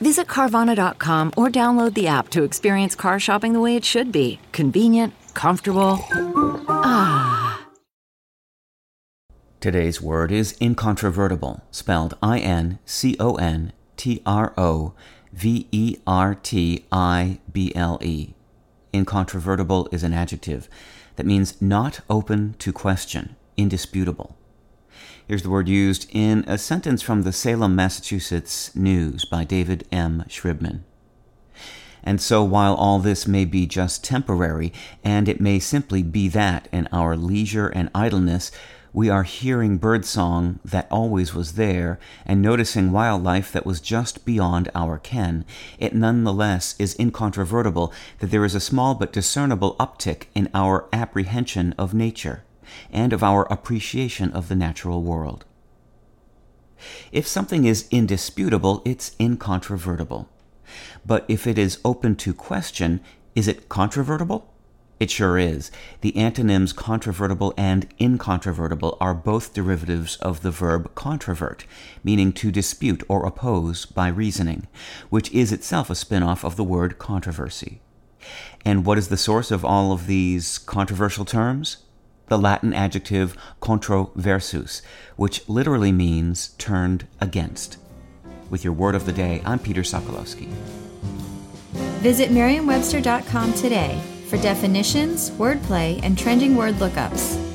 Visit Carvana.com or download the app to experience car shopping the way it should be. Convenient, comfortable. Ah. Today's word is incontrovertible, spelled incontrovertible. Incontrovertible is an adjective that means not open to question, indisputable. Here's the word used in a sentence from the Salem, Massachusetts News by David M. Shribman. And so while all this may be just temporary, and it may simply be that in our leisure and idleness, we are hearing birdsong that always was there and noticing wildlife that was just beyond our ken, it nonetheless is incontrovertible that there is a small but discernible uptick in our apprehension of nature and of our appreciation of the natural world. If something is indisputable, it's incontrovertible. But if it is open to question, is it controvertible? It sure is. The antonyms controvertible and incontrovertible are both derivatives of the verb controvert, meaning to dispute or oppose by reasoning, which is itself a spin-off of the word controversy. And what is the source of all of these controversial terms? The Latin adjective controversus, which literally means turned against. With your word of the day, I'm Peter Sokolowski. Visit Merriam-Webster.com today for definitions, wordplay, and trending word lookups.